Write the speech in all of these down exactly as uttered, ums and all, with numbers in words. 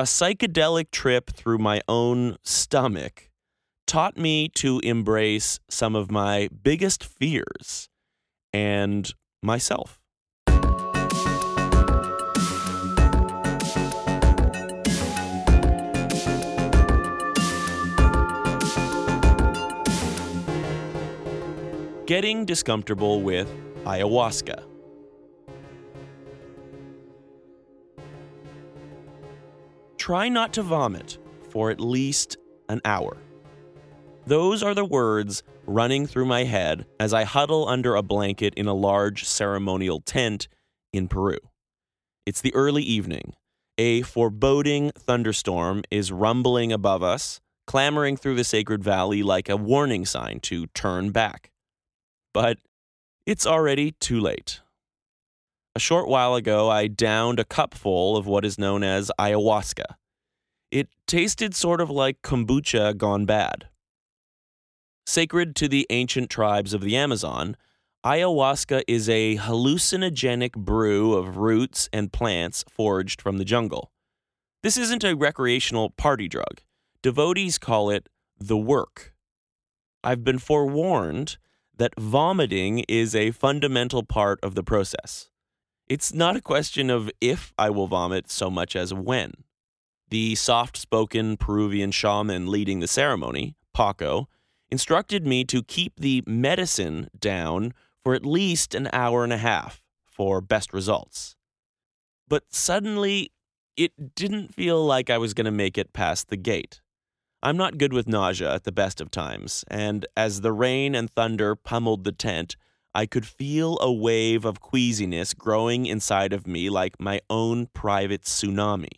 A psychedelic trip through my own stomach taught me to embrace some of my biggest fears and myself. Getting discomfortable with ayahuasca. Try not to vomit for at least an hour. Those are the words running through my head as I huddle under a blanket in a large ceremonial tent in Peru. It's the early evening. A foreboding thunderstorm is rumbling above us, clamoring through the sacred valley like a warning sign to turn back. But it's already too late. A short while ago, I downed a cupful of what is known as ayahuasca. It tasted sort of like kombucha gone bad. Sacred to the ancient tribes of the Amazon, ayahuasca is a hallucinogenic brew of roots and plants foraged from the jungle. This isn't a recreational party drug. Devotees call it the work. I've been forewarned that vomiting is a fundamental part of the process. It's not a question of if I will vomit so much as when. The soft-spoken Peruvian shaman leading the ceremony, Paco, instructed me to keep the medicine down for at least an hour and a half for best results. But suddenly, it didn't feel like I was going to make it past the gate. I'm not good with nausea at the best of times, and as the rain and thunder pummeled the tent, I could feel a wave of queasiness growing inside of me like my own private tsunami.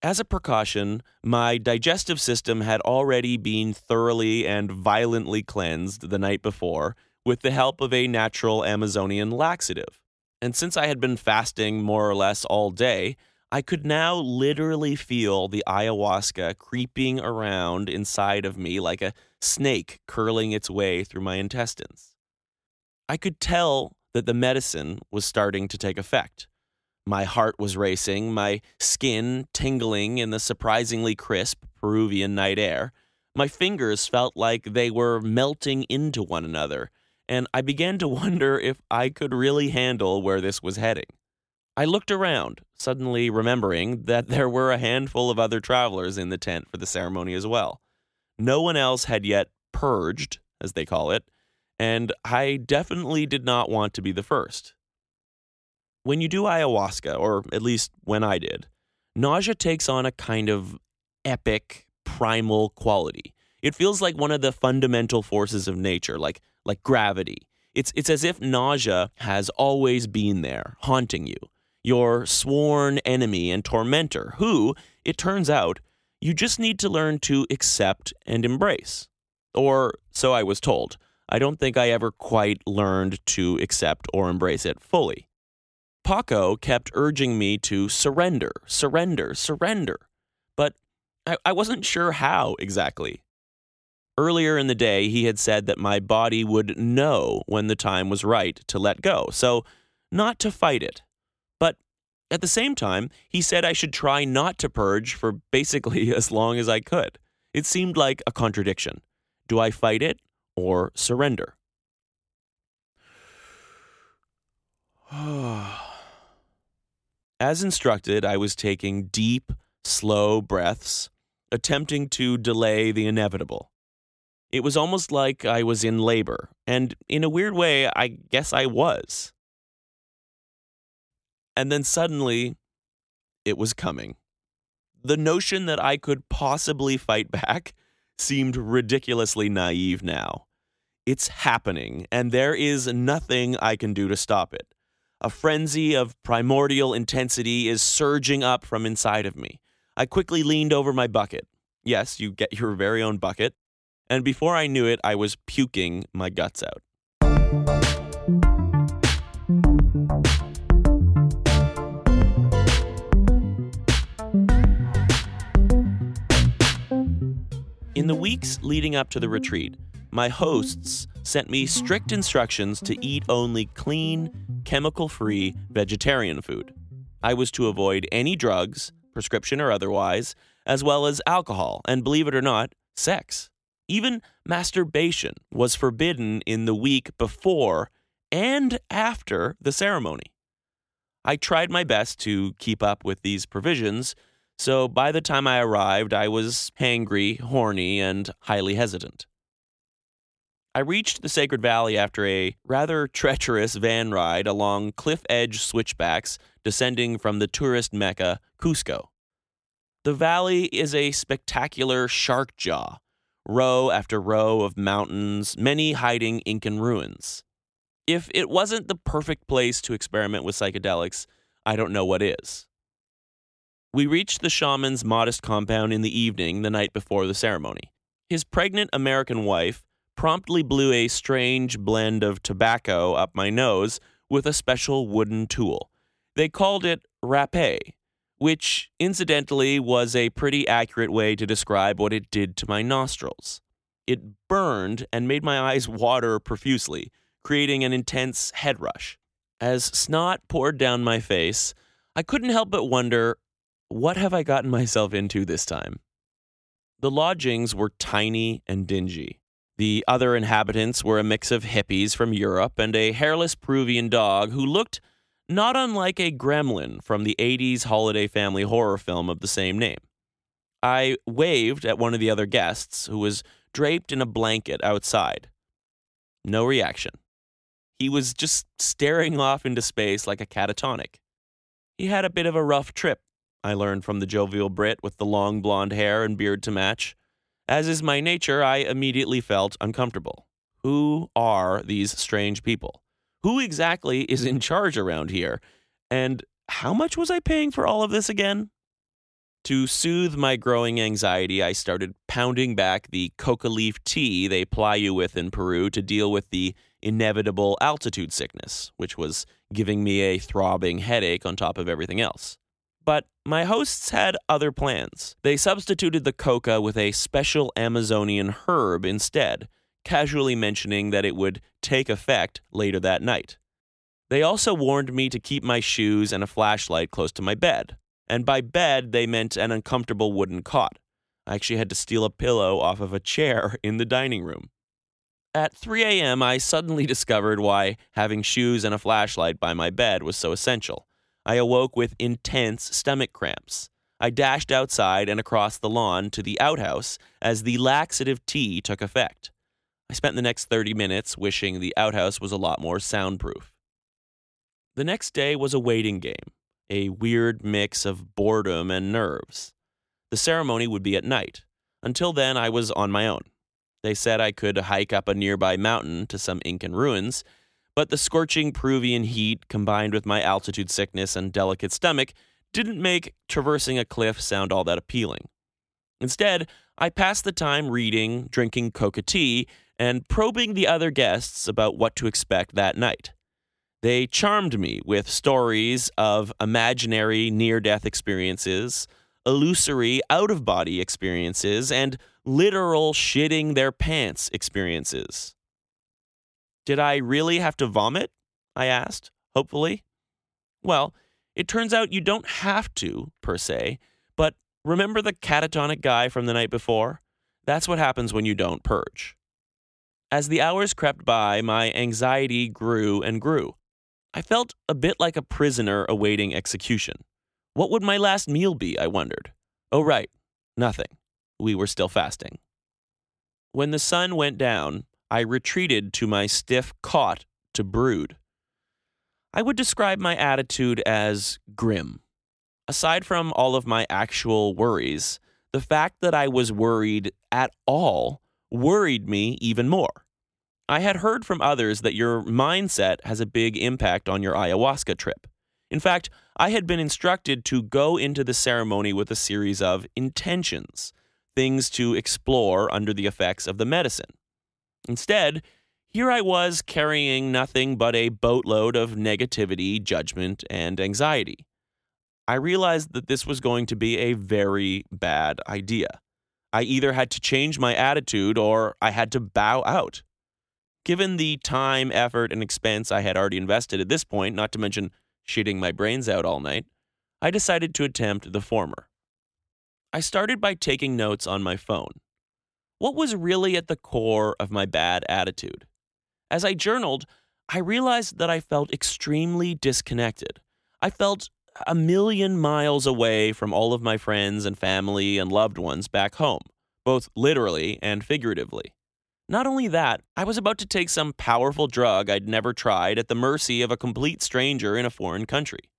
As a precaution, my digestive system had already been thoroughly and violently cleansed the night before with the help of a natural Amazonian laxative, and since I had been fasting more or less all day, I could now literally feel the ayahuasca creeping around inside of me like a snake curling its way through my intestines. I could tell that the medicine was starting to take effect. My heart was racing, my skin tingling in the surprisingly crisp Peruvian night air. My fingers felt like they were melting into one another, and I began to wonder if I could really handle where this was heading. I looked around, suddenly remembering that there were a handful of other travelers in the tent for the ceremony as well. No one else had yet purged, as they call it, and I definitely did not want to be the first. When you do ayahuasca, or at least when I did, nausea takes on a kind of epic, primal quality. It feels like one of the fundamental forces of nature, like like gravity. It's it's as if nausea has always been there, haunting you. Your sworn enemy and tormentor, who, it turns out, you just need to learn to accept and embrace. Or so I was told. I don't think I ever quite learned to accept or embrace it fully. Paco kept urging me to surrender, surrender, surrender. But I, I wasn't sure how exactly. Earlier in the day, he had said that my body would know when the time was right to let go, so not to fight it. At the same time, he said I should try not to purge for basically as long as I could. It seemed like a contradiction. Do I fight it or surrender? As instructed, I was taking deep, slow breaths, attempting to delay the inevitable. It was almost like I was in labor, and in a weird way, I guess I was. And then suddenly, it was coming. The notion that I could possibly fight back seemed ridiculously naive now. It's happening, and there is nothing I can do to stop it. A frenzy of primordial intensity is surging up from inside of me. I quickly leaned over my bucket. Yes, you get your very own bucket. And before I knew it, I was puking my guts out. In the weeks leading up to the retreat, my hosts sent me strict instructions to eat only clean, chemical-free vegetarian food. I was to avoid any drugs, prescription or otherwise, as well as alcohol, and believe it or not, sex. Even masturbation was forbidden in the week before and after the ceremony. I tried my best to keep up with these provisions, so by the time I arrived, I was hangry, horny, and highly hesitant. I reached the Sacred Valley after a rather treacherous van ride along cliff-edge switchbacks descending from the tourist mecca, Cusco. The valley is a spectacular shark jaw, row after row of mountains, many hiding Incan ruins. If it wasn't the perfect place to experiment with psychedelics, I don't know what is. We reached the shaman's modest compound in the evening the night before the ceremony. His pregnant American wife promptly blew a strange blend of tobacco up my nose with a special wooden tool. They called it rapé, which, incidentally, was a pretty accurate way to describe what it did to my nostrils. It burned and made my eyes water profusely, creating an intense head rush. As snot poured down my face, I couldn't help but wonder, what have I gotten myself into this time? The lodgings were tiny and dingy. The other inhabitants were a mix of hippies from Europe and a hairless Peruvian dog who looked not unlike a gremlin from the eighties holiday family horror film of the same name. I waved at one of the other guests, who was draped in a blanket outside. No reaction. He was just staring off into space like a catatonic. He had a bit of a rough trip, I learned from the jovial Brit with the long blonde hair and beard to match. As is my nature, I immediately felt uncomfortable. Who are these strange people? Who exactly is in charge around here? And how much was I paying for all of this again? To soothe my growing anxiety, I started pounding back the coca leaf tea they ply you with in Peru to deal with the inevitable altitude sickness, which was giving me a throbbing headache on top of everything else. But my hosts had other plans. They substituted the coca with a special Amazonian herb instead, casually mentioning that it would take effect later that night. They also warned me to keep my shoes and a flashlight close to my bed. And by bed, they meant an uncomfortable wooden cot. I actually had to steal a pillow off of a chair in the dining room. At three a.m., I suddenly discovered why having shoes and a flashlight by my bed was so essential. I awoke with intense stomach cramps. I dashed outside and across the lawn to the outhouse as the laxative tea took effect. I spent the next thirty minutes wishing the outhouse was a lot more soundproof. The next day was a waiting game, a weird mix of boredom and nerves. The ceremony would be at night. Until then, I was on my own. They said I could hike up a nearby mountain to some Incan ruins, but the scorching Peruvian heat combined with my altitude sickness and delicate stomach didn't make traversing a cliff sound all that appealing. Instead, I passed the time reading, drinking coca tea, and probing the other guests about what to expect that night. They charmed me with stories of imaginary near-death experiences, illusory out-of-body experiences, and literal shitting their pants experiences. Did I really have to vomit? I asked, hopefully. Well, it turns out you don't have to, per se, but remember the catatonic guy from the night before? That's what happens when you don't purge. As the hours crept by, my anxiety grew and grew. I felt a bit like a prisoner awaiting execution. What would my last meal be, I wondered. Oh, right, nothing. We were still fasting. When the sun went down, I retreated to my stiff cot to brood. I would describe my attitude as grim. Aside from all of my actual worries, the fact that I was worried at all worried me even more. I had heard from others that your mindset has a big impact on your ayahuasca trip. In fact, I had been instructed to go into the ceremony with a series of intentions, things to explore under the effects of the medicine. Instead, here I was carrying nothing but a boatload of negativity, judgment, and anxiety. I realized that this was going to be a very bad idea. I either had to change my attitude or I had to bow out. Given the time, effort, and expense I had already invested at this point, not to mention shitting my brains out all night, I decided to attempt the former. I started by taking notes on my phone. What was really at the core of my bad attitude? As I journaled, I realized that I felt extremely disconnected. I felt a million miles away from all of my friends and family and loved ones back home, both literally and figuratively. Not only that, I was about to take some powerful drug I'd never tried at the mercy of a complete stranger in a foreign country.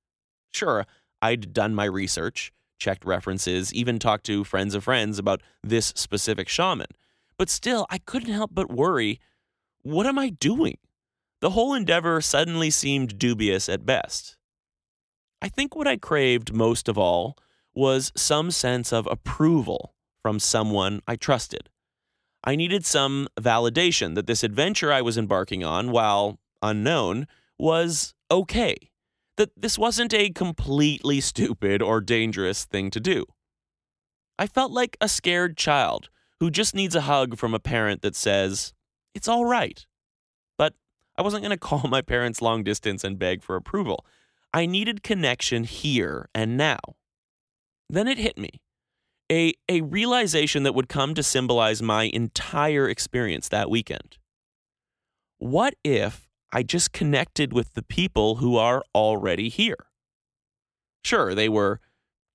Sure, I'd done my research, checked references, even talked to friends of friends about this specific shaman, but still, I couldn't help but worry, what am I doing? The whole endeavor suddenly seemed dubious at best. I think what I craved most of all was some sense of approval from someone I trusted. I needed some validation that this adventure I was embarking on, while unknown, was okay, that this wasn't a completely stupid or dangerous thing to do. I felt like a scared child who just needs a hug from a parent that says, "It's all right." But I wasn't going to call my parents long distance and beg for approval. I needed connection here and now. Then it hit me. A, a realization that would come to symbolize my entire experience that weekend. What if I just connected with the people who are already here? Sure, they were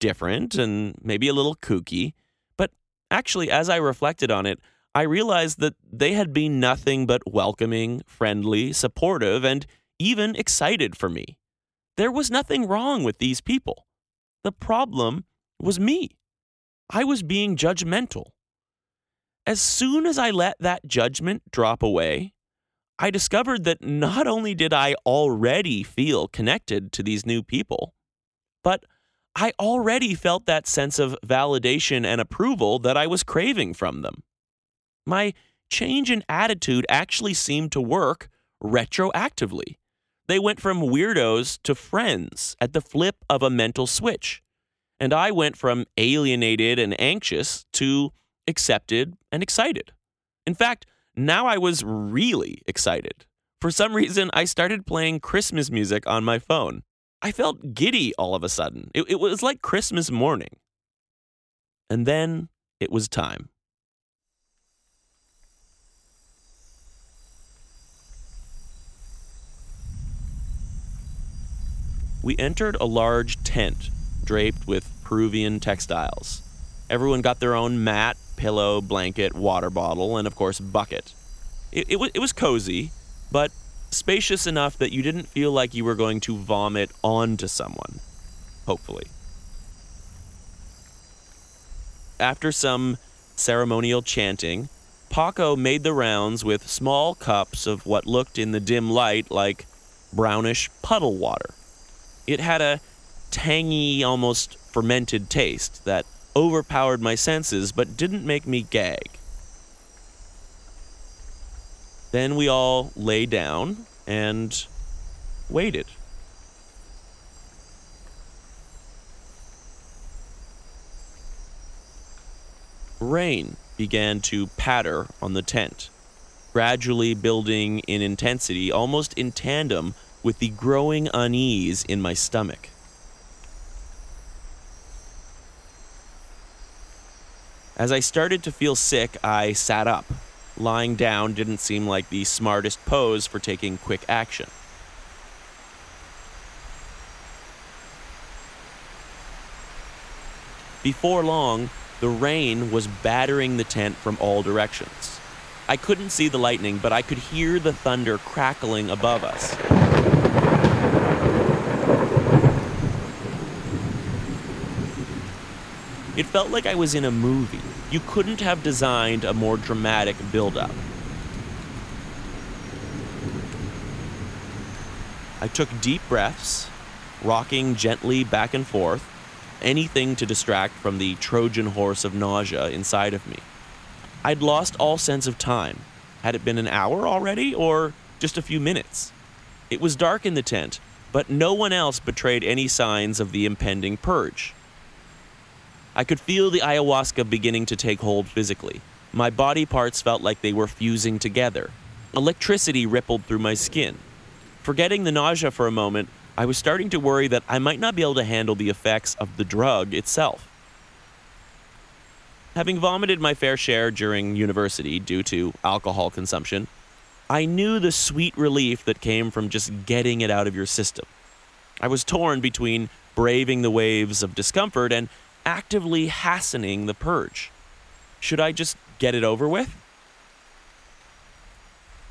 different and maybe a little kooky, but actually, as I reflected on it, I realized that they had been nothing but welcoming, friendly, supportive, and even excited for me. There was nothing wrong with these people. The problem was me. I was being judgmental. As soon as I let that judgment drop away, I discovered that not only did I already feel connected to these new people, but I already felt that sense of validation and approval that I was craving from them. My change in attitude actually seemed to work retroactively. They went from weirdos to friends at the flip of a mental switch. And I went from alienated and anxious to accepted and excited. In fact, now I was really excited. For some reason, I started playing Christmas music on my phone. I felt giddy all of a sudden. It, it was like Christmas morning. And then it was time. We entered a large tent draped with Peruvian textiles. Everyone got their own mat, pillow, blanket, water bottle, and of course, bucket. It, it, was, it was cozy, but spacious enough that you didn't feel like you were going to vomit onto someone, hopefully. After some ceremonial chanting, Paco made the rounds with small cups of what looked in the dim light like brownish puddle water. It had a tangy, almost fermented taste that overpowered my senses but didn't make me gag. Then we all lay down and waited. Rain began to patter on the tent, gradually building in intensity almost in tandem with the growing unease in my stomach. As I started to feel sick, I sat up. Lying down didn't seem like the smartest pose for taking quick action. Before long, the rain was battering the tent from all directions. I couldn't see the lightning, but I could hear the thunder crackling above us. It felt like I was in a movie. You couldn't have designed a more dramatic build-up. I took deep breaths, rocking gently back and forth, anything to distract from the Trojan horse of nausea inside of me. I'd lost all sense of time. Had it been an hour already, or just a few minutes? It was dark in the tent, but no one else betrayed any signs of the impending purge. I could feel the ayahuasca beginning to take hold physically. My body parts felt like they were fusing together. Electricity rippled through my skin. Forgetting the nausea for a moment, I was starting to worry that I might not be able to handle the effects of the drug itself. Having vomited my fair share during university due to alcohol consumption, I knew the sweet relief that came from just getting it out of your system. I was torn between braving the waves of discomfort and actively hastening the purge. Should I just get it over with?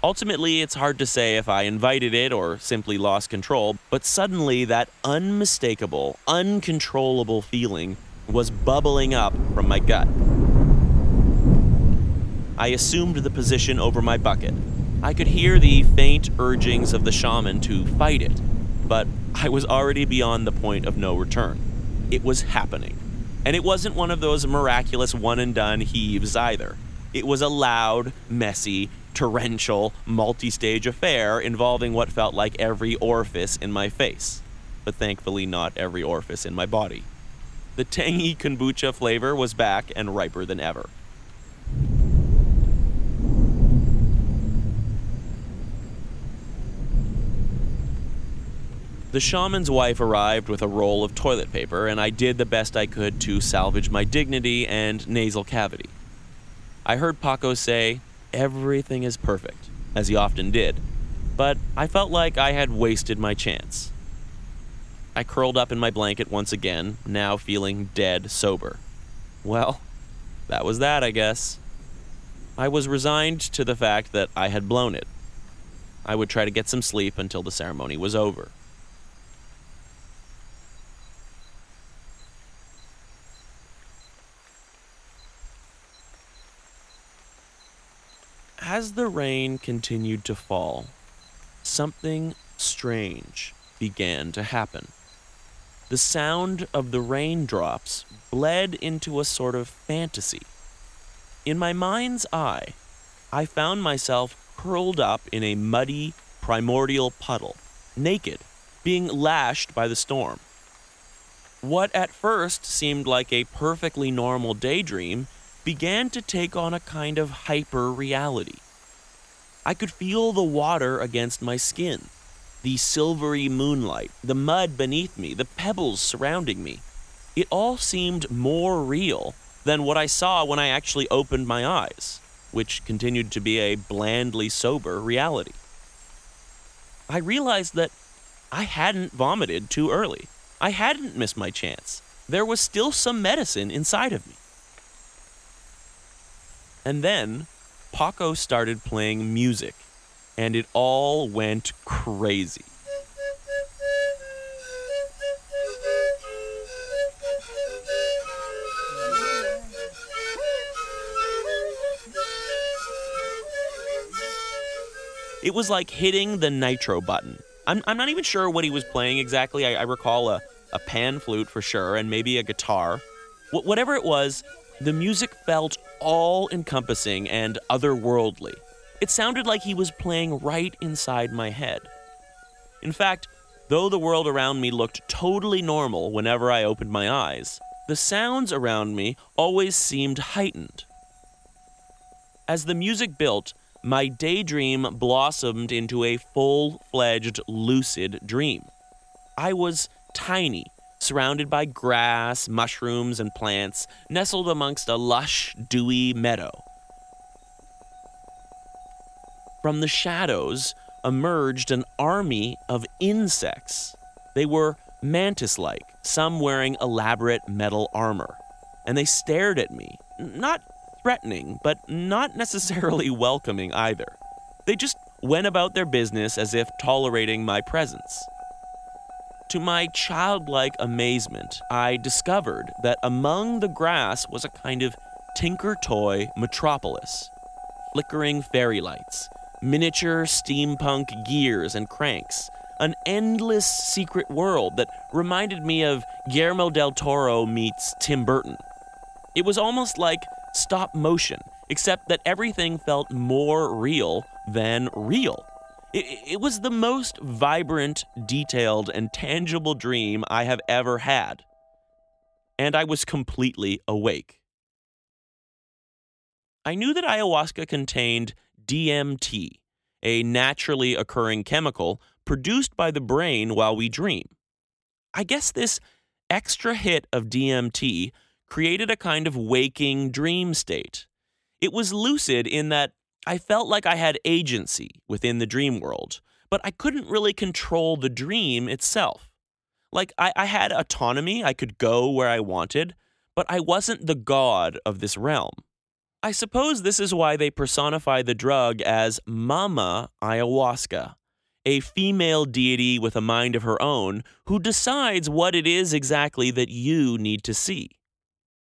Ultimately, it's hard to say if I invited it or simply lost control, but suddenly that unmistakable, uncontrollable feeling was bubbling up from my gut. I assumed the position over my bucket. I could hear the faint urgings of the shaman to fight it, but I was already beyond the point of no return. It was happening, and it wasn't one of those miraculous one-and-done heaves either. It was a loud, messy, torrential, multi-stage affair involving what felt like every orifice in my face, but thankfully not every orifice in my body. The tangy kombucha flavor was back and riper than ever. The shaman's wife arrived with a roll of toilet paper, and I did the best I could to salvage my dignity and nasal cavity. I heard Paco say, "Everything is perfect," as he often did, but I felt like I had wasted my chance. I curled up in my blanket once again, now feeling dead sober. Well, that was that, I guess. I was resigned to the fact that I had blown it. I would try to get some sleep until the ceremony was over. As the rain continued to fall, something strange began to happen. The sound of the raindrops bled into a sort of fantasy. In my mind's eye, I found myself curled up in a muddy, primordial puddle, naked, being lashed by the storm. What at first seemed like a perfectly normal daydream began to take on a kind of hyper-reality. I could feel the water against my skin, the silvery moonlight, the mud beneath me, the pebbles surrounding me. It all seemed more real than what I saw when I actually opened my eyes, which continued to be a blandly sober reality. I realized that I hadn't vomited too early. I hadn't missed my chance. There was still some medicine inside of me. And then, Paco started playing music, and it all went crazy. It was like hitting the nitro button. I'm, I'm not even sure what he was playing exactly. I, I recall a, a pan flute for sure, and maybe a guitar. Wh- whatever it was, the music felt all-encompassing and otherworldly. It sounded like he was playing right inside my head. In fact, though the world around me looked totally normal whenever I opened my eyes, the sounds around me always seemed heightened. As the music built, my daydream blossomed into a full-fledged lucid dream. I was tiny, surrounded by grass, mushrooms, and plants, nestled amongst a lush, dewy meadow. From the shadows emerged an army of insects. They were mantis-like, some wearing elaborate metal armor, and they stared at me, not threatening, but not necessarily welcoming either. They just went about their business as if tolerating my presence. To my childlike amazement, I discovered that among the grass was a kind of tinker toy metropolis. Flickering fairy lights, miniature steampunk gears and cranks, an endless secret world that reminded me of Guillermo del Toro meets Tim Burton. It was almost like stop motion, except that everything felt more real than real. It, it was the most vibrant, detailed, and tangible dream I have ever had. And I was completely awake. I knew that ayahuasca contained D M T, a naturally occurring chemical produced by the brain while we dream. I guess this extra hit of D M T created a kind of waking dream state. It was lucid in that I felt like I had agency within the dream world, but I couldn't really control the dream itself. Like, I, I had autonomy, I could go where I wanted, but I wasn't the god of this realm. I suppose this is why they personify the drug as Mama Ayahuasca, a female deity with a mind of her own who decides what it is exactly that you need to see.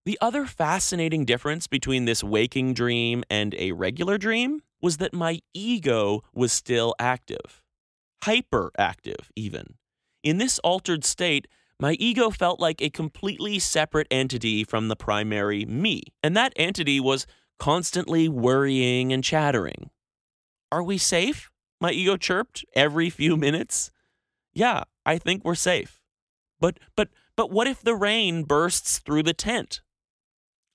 The other fascinating difference between this waking dream and a regular dream was that my ego was still active, hyperactive even. In this altered state, my ego felt like a completely separate entity from the primary me, and that entity was constantly worrying and chattering. Are we safe? My ego chirped every few minutes. Yeah, I think we're safe. But but but what if the rain bursts through the tent?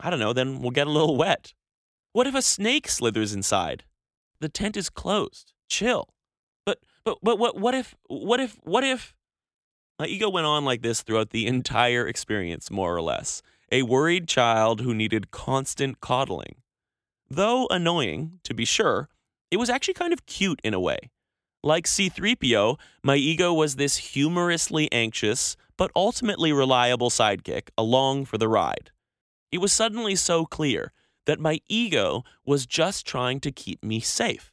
I don't know, then we'll get a little wet. What if a snake slithers inside? The tent is closed. Chill. But but but what what if what if what if My ego went on like this throughout the entire experience, more or less. A worried child who needed constant coddling. Though annoying, to be sure, it was actually kind of cute in a way. Like C three P O, my ego was this humorously anxious but ultimately reliable sidekick along for the ride. It was suddenly so clear that my ego was just trying to keep me safe.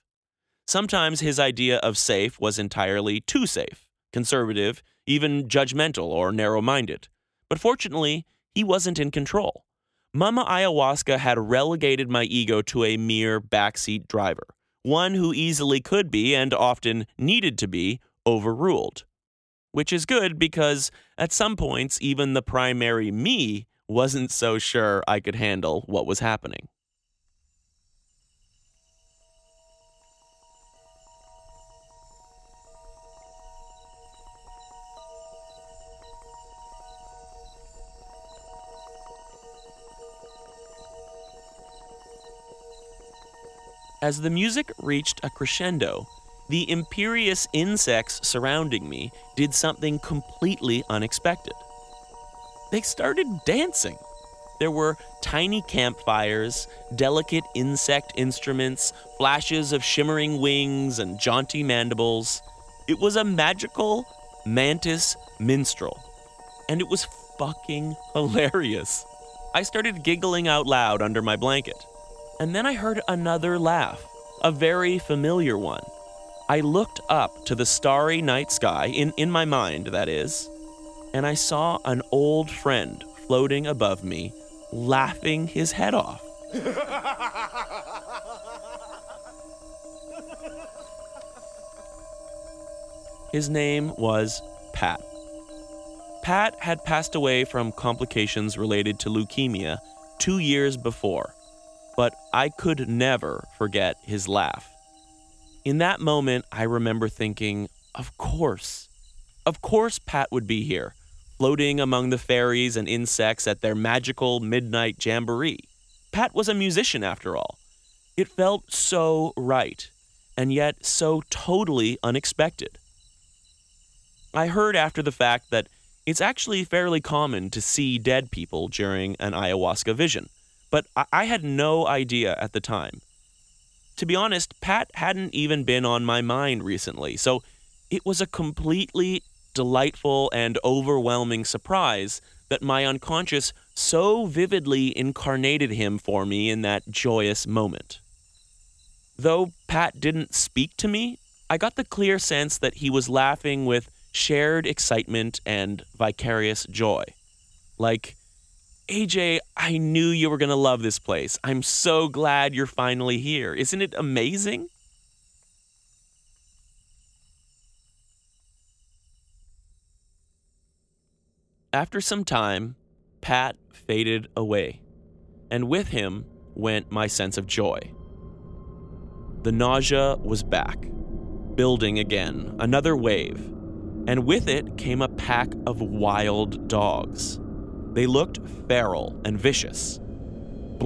Sometimes his idea of safe was entirely too safe, conservative, even judgmental or narrow-minded. But fortunately, he wasn't in control. Mama Ayahuasca had relegated my ego to a mere backseat driver, one who easily could be, and often needed to be, overruled. Which is good because, at some points, even the primary me wasn't so sure I could handle what was happening. As the music reached a crescendo, the imperious insects surrounding me did something completely unexpected. They started dancing. There were tiny campfires, delicate insect instruments, flashes of shimmering wings and jaunty mandibles. It was a magical mantis minstrel, and it was fucking hilarious. I started giggling out loud under my blanket. And then I heard another laugh, a very familiar one. I looked up to the starry night sky, in, in my mind that is, and I saw an old friend floating above me, laughing his head off. His name was Pat. Pat had passed away from complications related to leukemia two years before. But I could never forget his laugh. In that moment, I remember thinking, of course. Of course Pat would be here, floating among the fairies and insects at their magical midnight jamboree. Pat was a musician, after all. It felt so right, and yet so totally unexpected. I heard after the fact that it's actually fairly common to see dead people during an ayahuasca vision. But I had no idea at the time. To be honest, Pat hadn't even been on my mind recently, so it was a completely delightful and overwhelming surprise that my unconscious so vividly incarnated him for me in that joyous moment. Though Pat didn't speak to me, I got the clear sense that he was laughing with shared excitement and vicarious joy. Like, A J, I knew you were going to love this place. I'm so glad you're finally here. Isn't it amazing? After some time, Pat faded away, and with him went my sense of joy. The nausea was back, building again, another wave, and with it came a pack of wild dogs. They looked feral and vicious.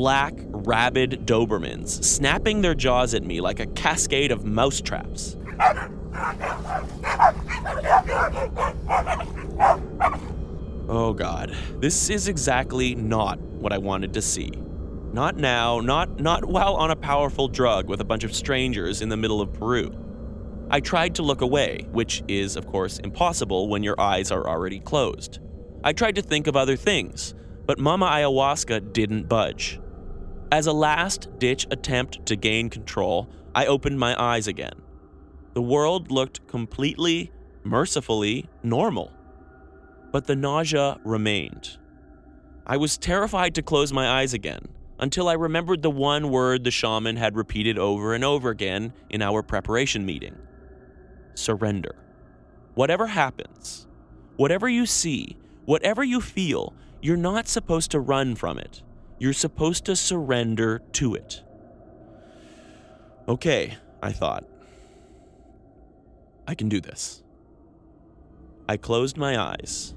Black, rabid Dobermans, snapping their jaws at me like a cascade of mousetraps. Oh God, this is exactly not what I wanted to see. Not now, not, not while on a powerful drug with a bunch of strangers in the middle of Peru. I tried to look away, which is, of course, impossible when your eyes are already closed. I tried to think of other things, but Mama Ayahuasca didn't budge. As a last-ditch attempt to gain control, I opened my eyes again. The world looked completely, mercifully normal. But the nausea remained. I was terrified to close my eyes again, until I remembered the one word the shaman had repeated over and over again in our preparation meeting. Surrender. Whatever happens, whatever you see, whatever you feel, you're not supposed to run from it. You're supposed to surrender to it. Okay, I thought. I can do this. I closed my eyes.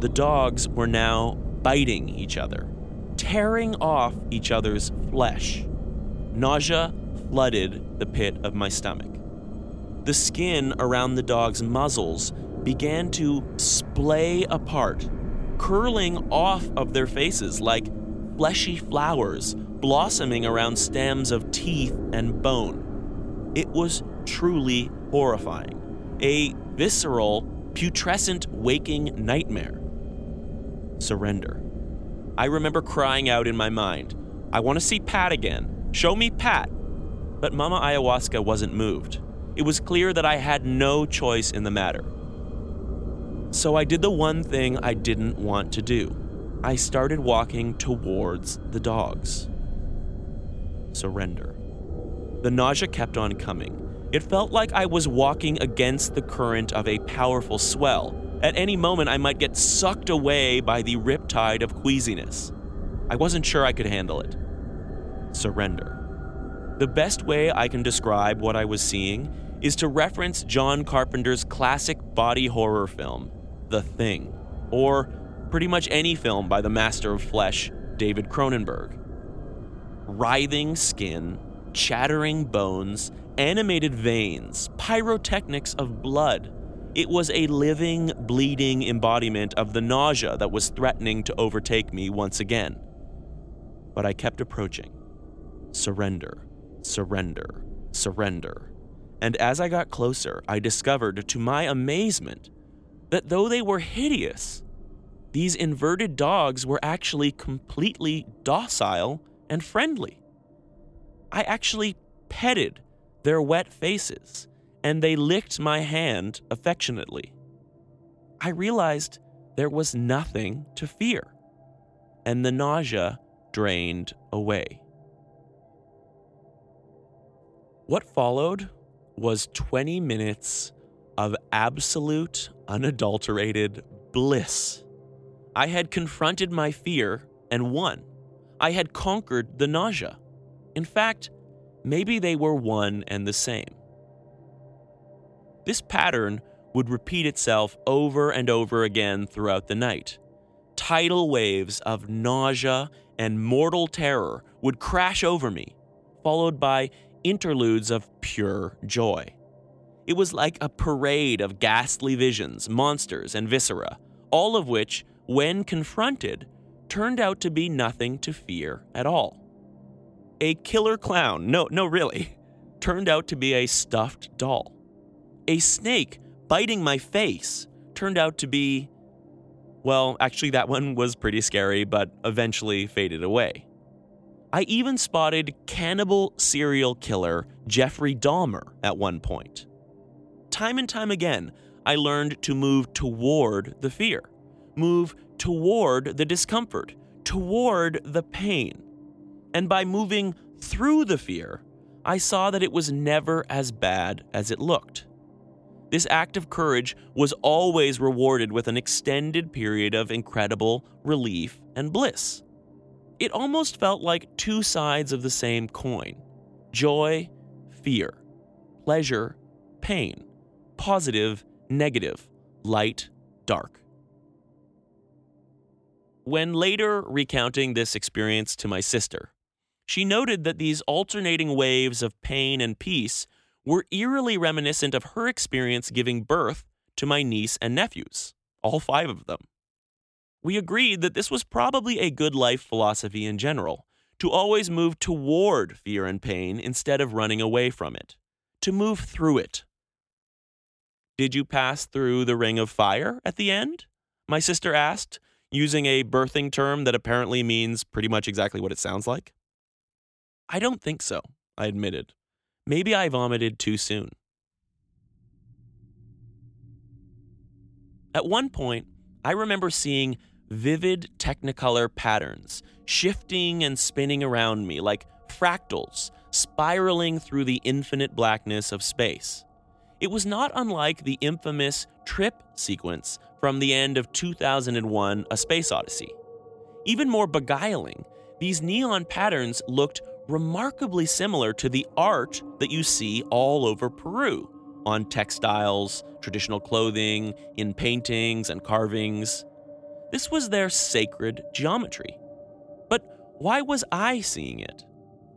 The dogs were now biting each other, tearing off each other's flesh. Nausea flooded the pit of my stomach. The skin around the dogs' muzzles began to splay apart, curling off of their faces like fleshy flowers blossoming around stems of teeth and bone. It was truly horrifying, a visceral, putrescent waking nightmare. Surrender. I remember crying out in my mind, I want to see Pat again, show me Pat. But Mama Ayahuasca wasn't moved. It was clear that I had no choice in the matter. So I did the one thing I didn't want to do. I started walking towards the dogs. Surrender. The nausea kept on coming. It felt like I was walking against the current of a powerful swell. At any moment, I might get sucked away by the riptide of queasiness. I wasn't sure I could handle it. Surrender. The best way I can describe what I was seeing is to reference John Carpenter's classic body horror film, The Thing, or pretty much any film by the master of flesh, David Cronenberg. Writhing skin, chattering bones, animated veins, pyrotechnics of blood. It was a living, bleeding embodiment of the nausea that was threatening to overtake me once again. But I kept approaching. Surrender. Surrender, surrender. And as I got closer, I discovered, to my amazement, that though they were hideous, these inverted dogs were actually completely docile and friendly. I actually petted their wet faces, and they licked my hand affectionately. I realized there was nothing to fear, and the nausea drained away. What followed was twenty minutes of absolute, unadulterated bliss. I had confronted my fear and won. I had conquered the nausea. In fact, maybe they were one and the same. This pattern would repeat itself over and over again throughout the night. Tidal waves of nausea and mortal terror would crash over me, followed by interludes of pure joy. It was like a parade of ghastly visions, monsters, and viscera, all of which, when confronted, turned out to be nothing to fear at all. A killer clown, no, no, really, turned out to be a stuffed doll. A snake biting my face turned out to be, well, actually that one was pretty scary, but eventually faded away. I even spotted cannibal serial killer Jeffrey Dahmer at one point. Time and time again, I learned to move toward the fear, move toward the discomfort, toward the pain. And by moving through the fear, I saw that it was never as bad as it looked. This act of courage was always rewarded with an extended period of incredible relief and bliss. It almost felt like two sides of the same coin. Joy, fear, pleasure, pain, positive, negative, light, dark. When later recounting this experience to my sister, She noted that these alternating waves of pain and peace were eerily reminiscent of her experience giving birth to my niece and nephews, all five of them. We agreed that this was probably a good life philosophy in general, to always move toward fear and pain instead of running away from it, to move through it. Did you pass through the ring of fire at the end? My sister asked, using a birthing term that apparently means pretty much exactly what it sounds like. I don't think so, I admitted. Maybe I vomited too soon. At one point, I remember seeing vivid technicolor patterns shifting and spinning around me like fractals spiraling through the infinite blackness of space. It was not unlike the infamous trip sequence from the end of two thousand one, A Space Odyssey. Even more beguiling, these neon patterns looked remarkably similar to the art that you see all over Peru, on textiles, traditional clothing, in paintings and carvings. This was their sacred geometry. But why was I seeing it?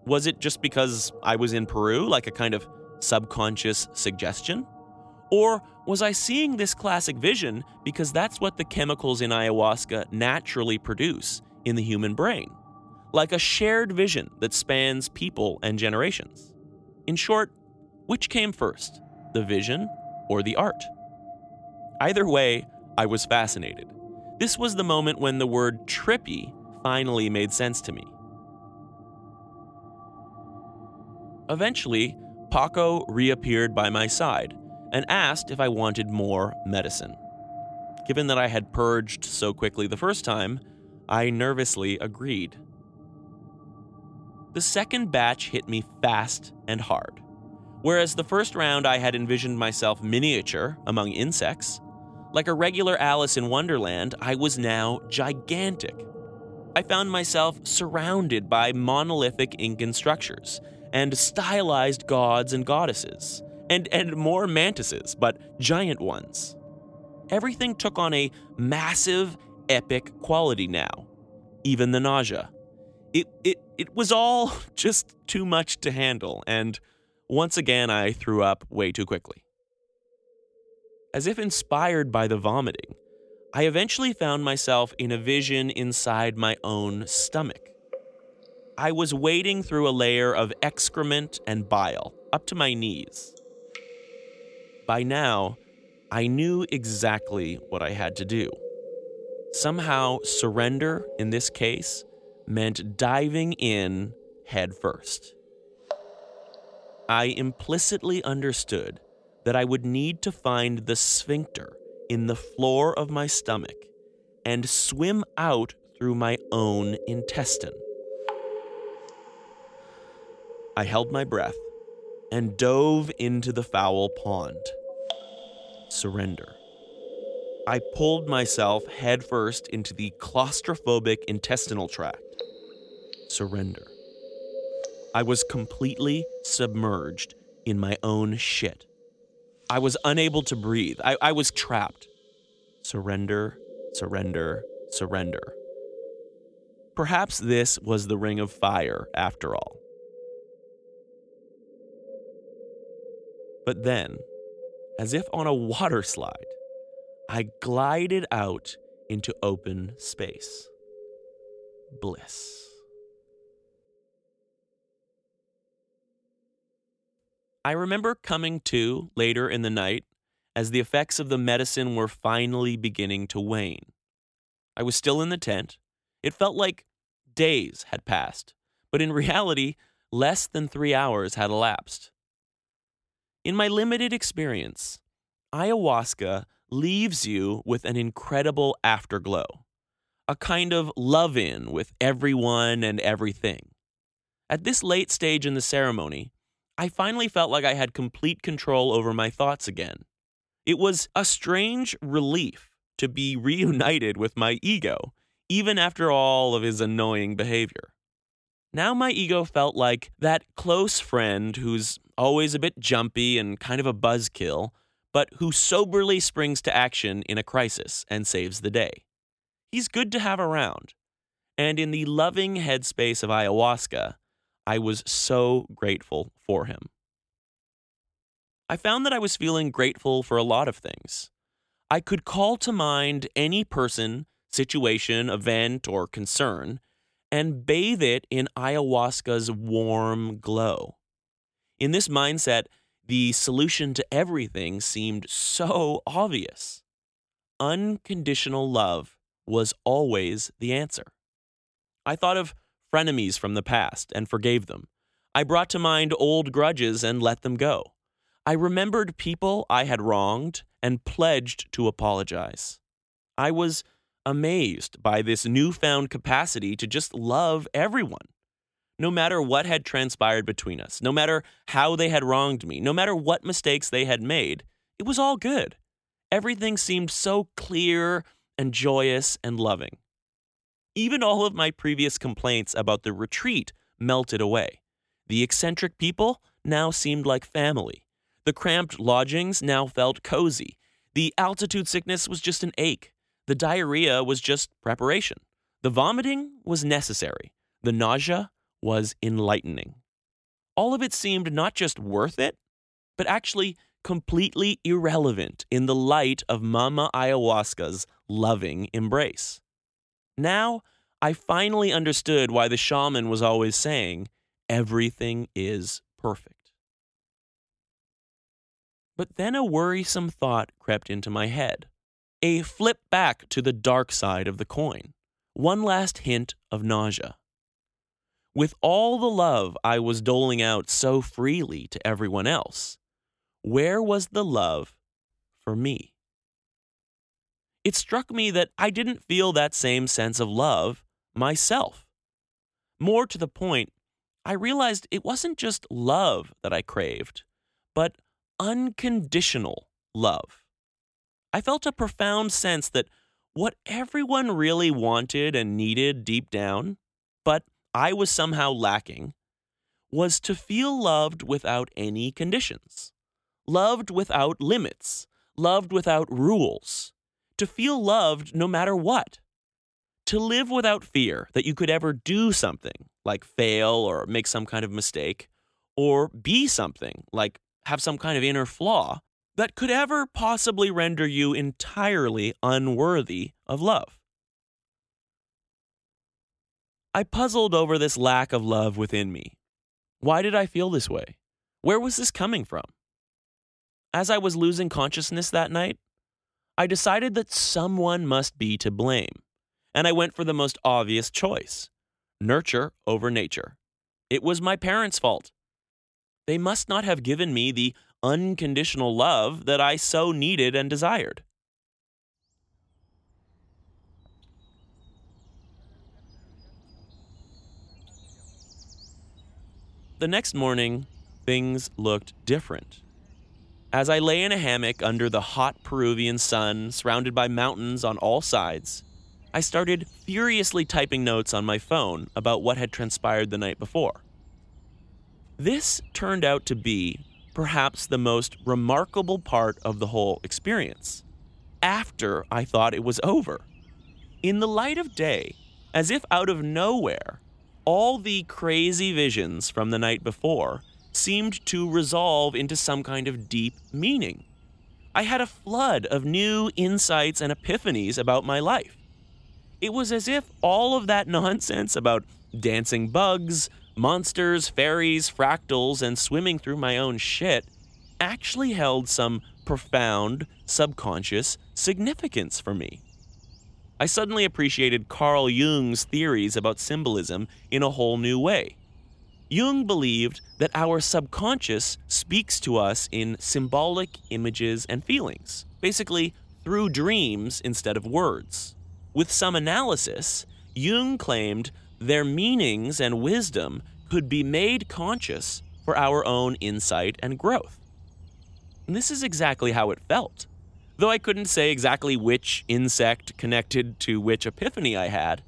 Was it just because I was in Peru, like a kind of subconscious suggestion? Or was I seeing this classic vision because that's what the chemicals in ayahuasca naturally produce in the human brain? Like a shared vision that spans people and generations. In short, which came first, the vision or the art? Either way, I was fascinated. This was the moment when the word trippy finally made sense to me. Eventually, Paco reappeared by my side and asked if I wanted more medicine. Given that I had purged so quickly the first time, I nervously agreed. The second batch hit me fast and hard. Whereas the first round I had envisioned myself miniature among insects, like a regular Alice in Wonderland, I was now gigantic. I found myself surrounded by monolithic Incan structures and stylized gods and goddesses, and, and more mantises, but giant ones. Everything took on a massive, epic quality now, even the nausea. It, it, it was all just too much to handle, and once again I threw up way too quickly. As if inspired by the vomiting, I eventually found myself in a vision inside my own stomach. I was wading through a layer of excrement and bile, up to my knees. By now, I knew exactly what I had to do. Somehow, surrender, in this case, meant diving in head first. I implicitly understood that I would need to find the sphincter in the floor of my stomach and swim out through my own intestine. I held my breath and dove into the foul pond. Surrender. I pulled myself headfirst into the claustrophobic intestinal tract. Surrender. I was completely submerged in my own shit. I was unable to breathe. I, I was trapped. Surrender, surrender, surrender. Perhaps this was the ring of fire after all. But then, as if on a water slide, I glided out into open space. Bliss. I remember coming to later in the night as the effects of the medicine were finally beginning to wane. I was still in the tent. It felt like days had passed, but in reality, less than three hours had elapsed. In my limited experience, ayahuasca leaves you with an incredible afterglow, a kind of love-in with everyone and everything. At this late stage in the ceremony, I finally felt like I had complete control over my thoughts again. It was a strange relief to be reunited with my ego, even after all of his annoying behavior. Now my ego felt like that close friend who's always a bit jumpy and kind of a buzzkill, but who soberly springs to action in a crisis and saves the day. He's good to have around. And in the loving headspace of ayahuasca, I was so grateful for him. I found that I was feeling grateful for a lot of things. I could call to mind any person, situation, event, or concern, and bathe it in ayahuasca's warm glow. In this mindset, the solution to everything seemed so obvious. Unconditional love was always the answer. I thought of frenemies from the past and forgave them. I brought to mind old grudges and let them go. I remembered people I had wronged and pledged to apologize. I was amazed by this newfound capacity to just love everyone. No matter what had transpired between us, no matter how they had wronged me, no matter what mistakes they had made, it was all good. Everything seemed so clear and joyous and loving. Even all of my previous complaints about the retreat melted away. The eccentric people now seemed like family. The cramped lodgings now felt cozy. The altitude sickness was just an ache. The diarrhea was just preparation. The vomiting was necessary. The nausea was enlightening. All of it seemed not just worth it, but actually completely irrelevant in the light of Mama Ayahuasca's loving embrace. Now, I finally understood why the shaman was always saying, everything is perfect. But then a worrisome thought crept into my head. A flip back to the dark side of the coin. One last hint of nausea. With all the love I was doling out so freely to everyone else, where was the love for me? It struck me that I didn't feel that same sense of love myself. More to the point, I realized it wasn't just love that I craved, but unconditional love. I felt a profound sense that what everyone really wanted and needed deep down, but I was somehow lacking, was to feel loved without any conditions, loved without limits, loved without rules, to feel loved no matter what, to live without fear that you could ever do something like fail or make some kind of mistake, or be something like have some kind of inner flaw that could ever possibly render you entirely unworthy of love. I puzzled over this lack of love within me. Why did I feel this way? Where was this coming from? As I was losing consciousness that night, I decided that someone must be to blame, and I went for the most obvious choice: nurture over nature. It was my parents' fault. They must not have given me the unconditional love that I so needed and desired. The next morning, things looked different. As I lay in a hammock under the hot Peruvian sun, surrounded by mountains on all sides, I started furiously typing notes on my phone about what had transpired the night before. This turned out to be perhaps the most remarkable part of the whole experience, after I thought it was over. In the light of day, as if out of nowhere, all the crazy visions from the night before seemed to resolve into some kind of deep meaning. I had a flood of new insights and epiphanies about my life. It was as if all of that nonsense about dancing bugs, monsters, fairies, fractals, and swimming through my own shit actually held some profound, subconscious significance for me. I suddenly appreciated Carl Jung's theories about symbolism in a whole new way. Jung believed that our subconscious speaks to us in symbolic images and feelings, basically through dreams instead of words. With some analysis, Jung claimed their meanings and wisdom could be made conscious for our own insight and growth. And this is exactly how it felt. Though I couldn't say exactly which insect connected to which epiphany I had,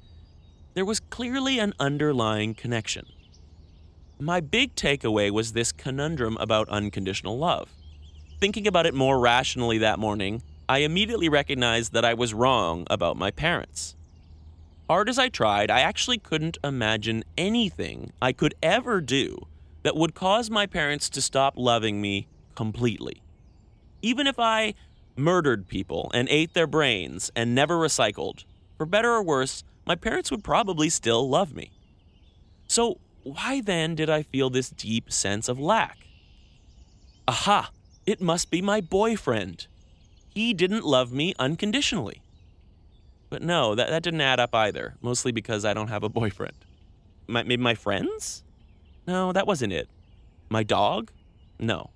there was clearly an underlying connection. My big takeaway was this conundrum about unconditional love. Thinking about it more rationally that morning, I immediately recognized that I was wrong about my parents. Hard as I tried, I actually couldn't imagine anything I could ever do that would cause my parents to stop loving me completely. Even if I murdered people and ate their brains and never recycled, for better or worse, my parents would probably still love me. So why then did I feel this deep sense of lack? Aha, it must be my boyfriend. He didn't love me unconditionally. But no, that, that didn't add up either, mostly because I don't have a boyfriend. My, maybe my friends? No, that wasn't it. My dog? No.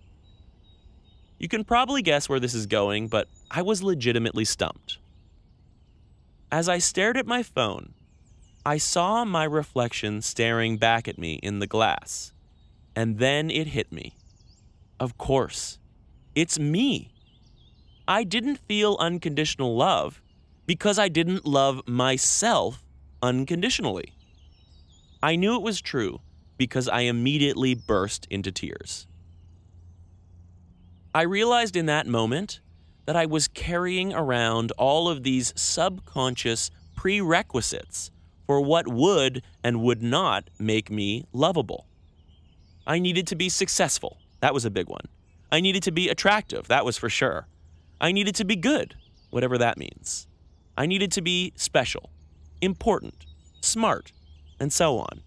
You can probably guess where this is going, but I was legitimately stumped. As I stared at my phone, I saw my reflection staring back at me in the glass. And then it hit me. Of course, it's me. I didn't feel unconditional love because I didn't love myself unconditionally. I knew it was true because I immediately burst into tears. I realized in that moment that I was carrying around all of these subconscious prerequisites for what would and would not make me lovable. I needed to be successful. That was a big one. I needed to be attractive. That was for sure. I needed to be good, whatever that means. I needed to be special, important, smart, and so on.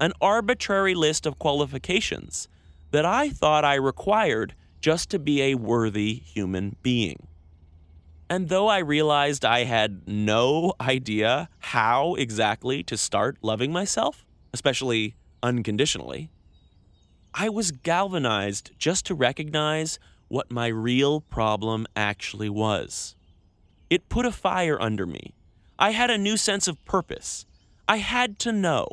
An arbitrary list of qualifications that I thought I required just to be a worthy human being. And though I realized I had no idea how exactly to start loving myself, especially unconditionally, I was galvanized just to recognize what my real problem actually was. It put a fire under me. I had a new sense of purpose. I had to know,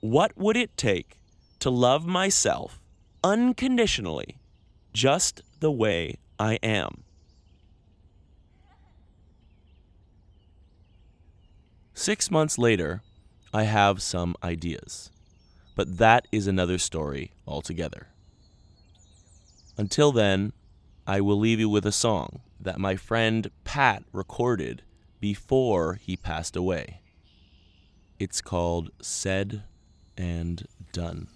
what would it take to love myself unconditionally, just the way I am? Six months later, I have some ideas, but that is another story altogether. Until then, I will leave you with a song that my friend Pat recorded before he passed away. It's called Said and Done.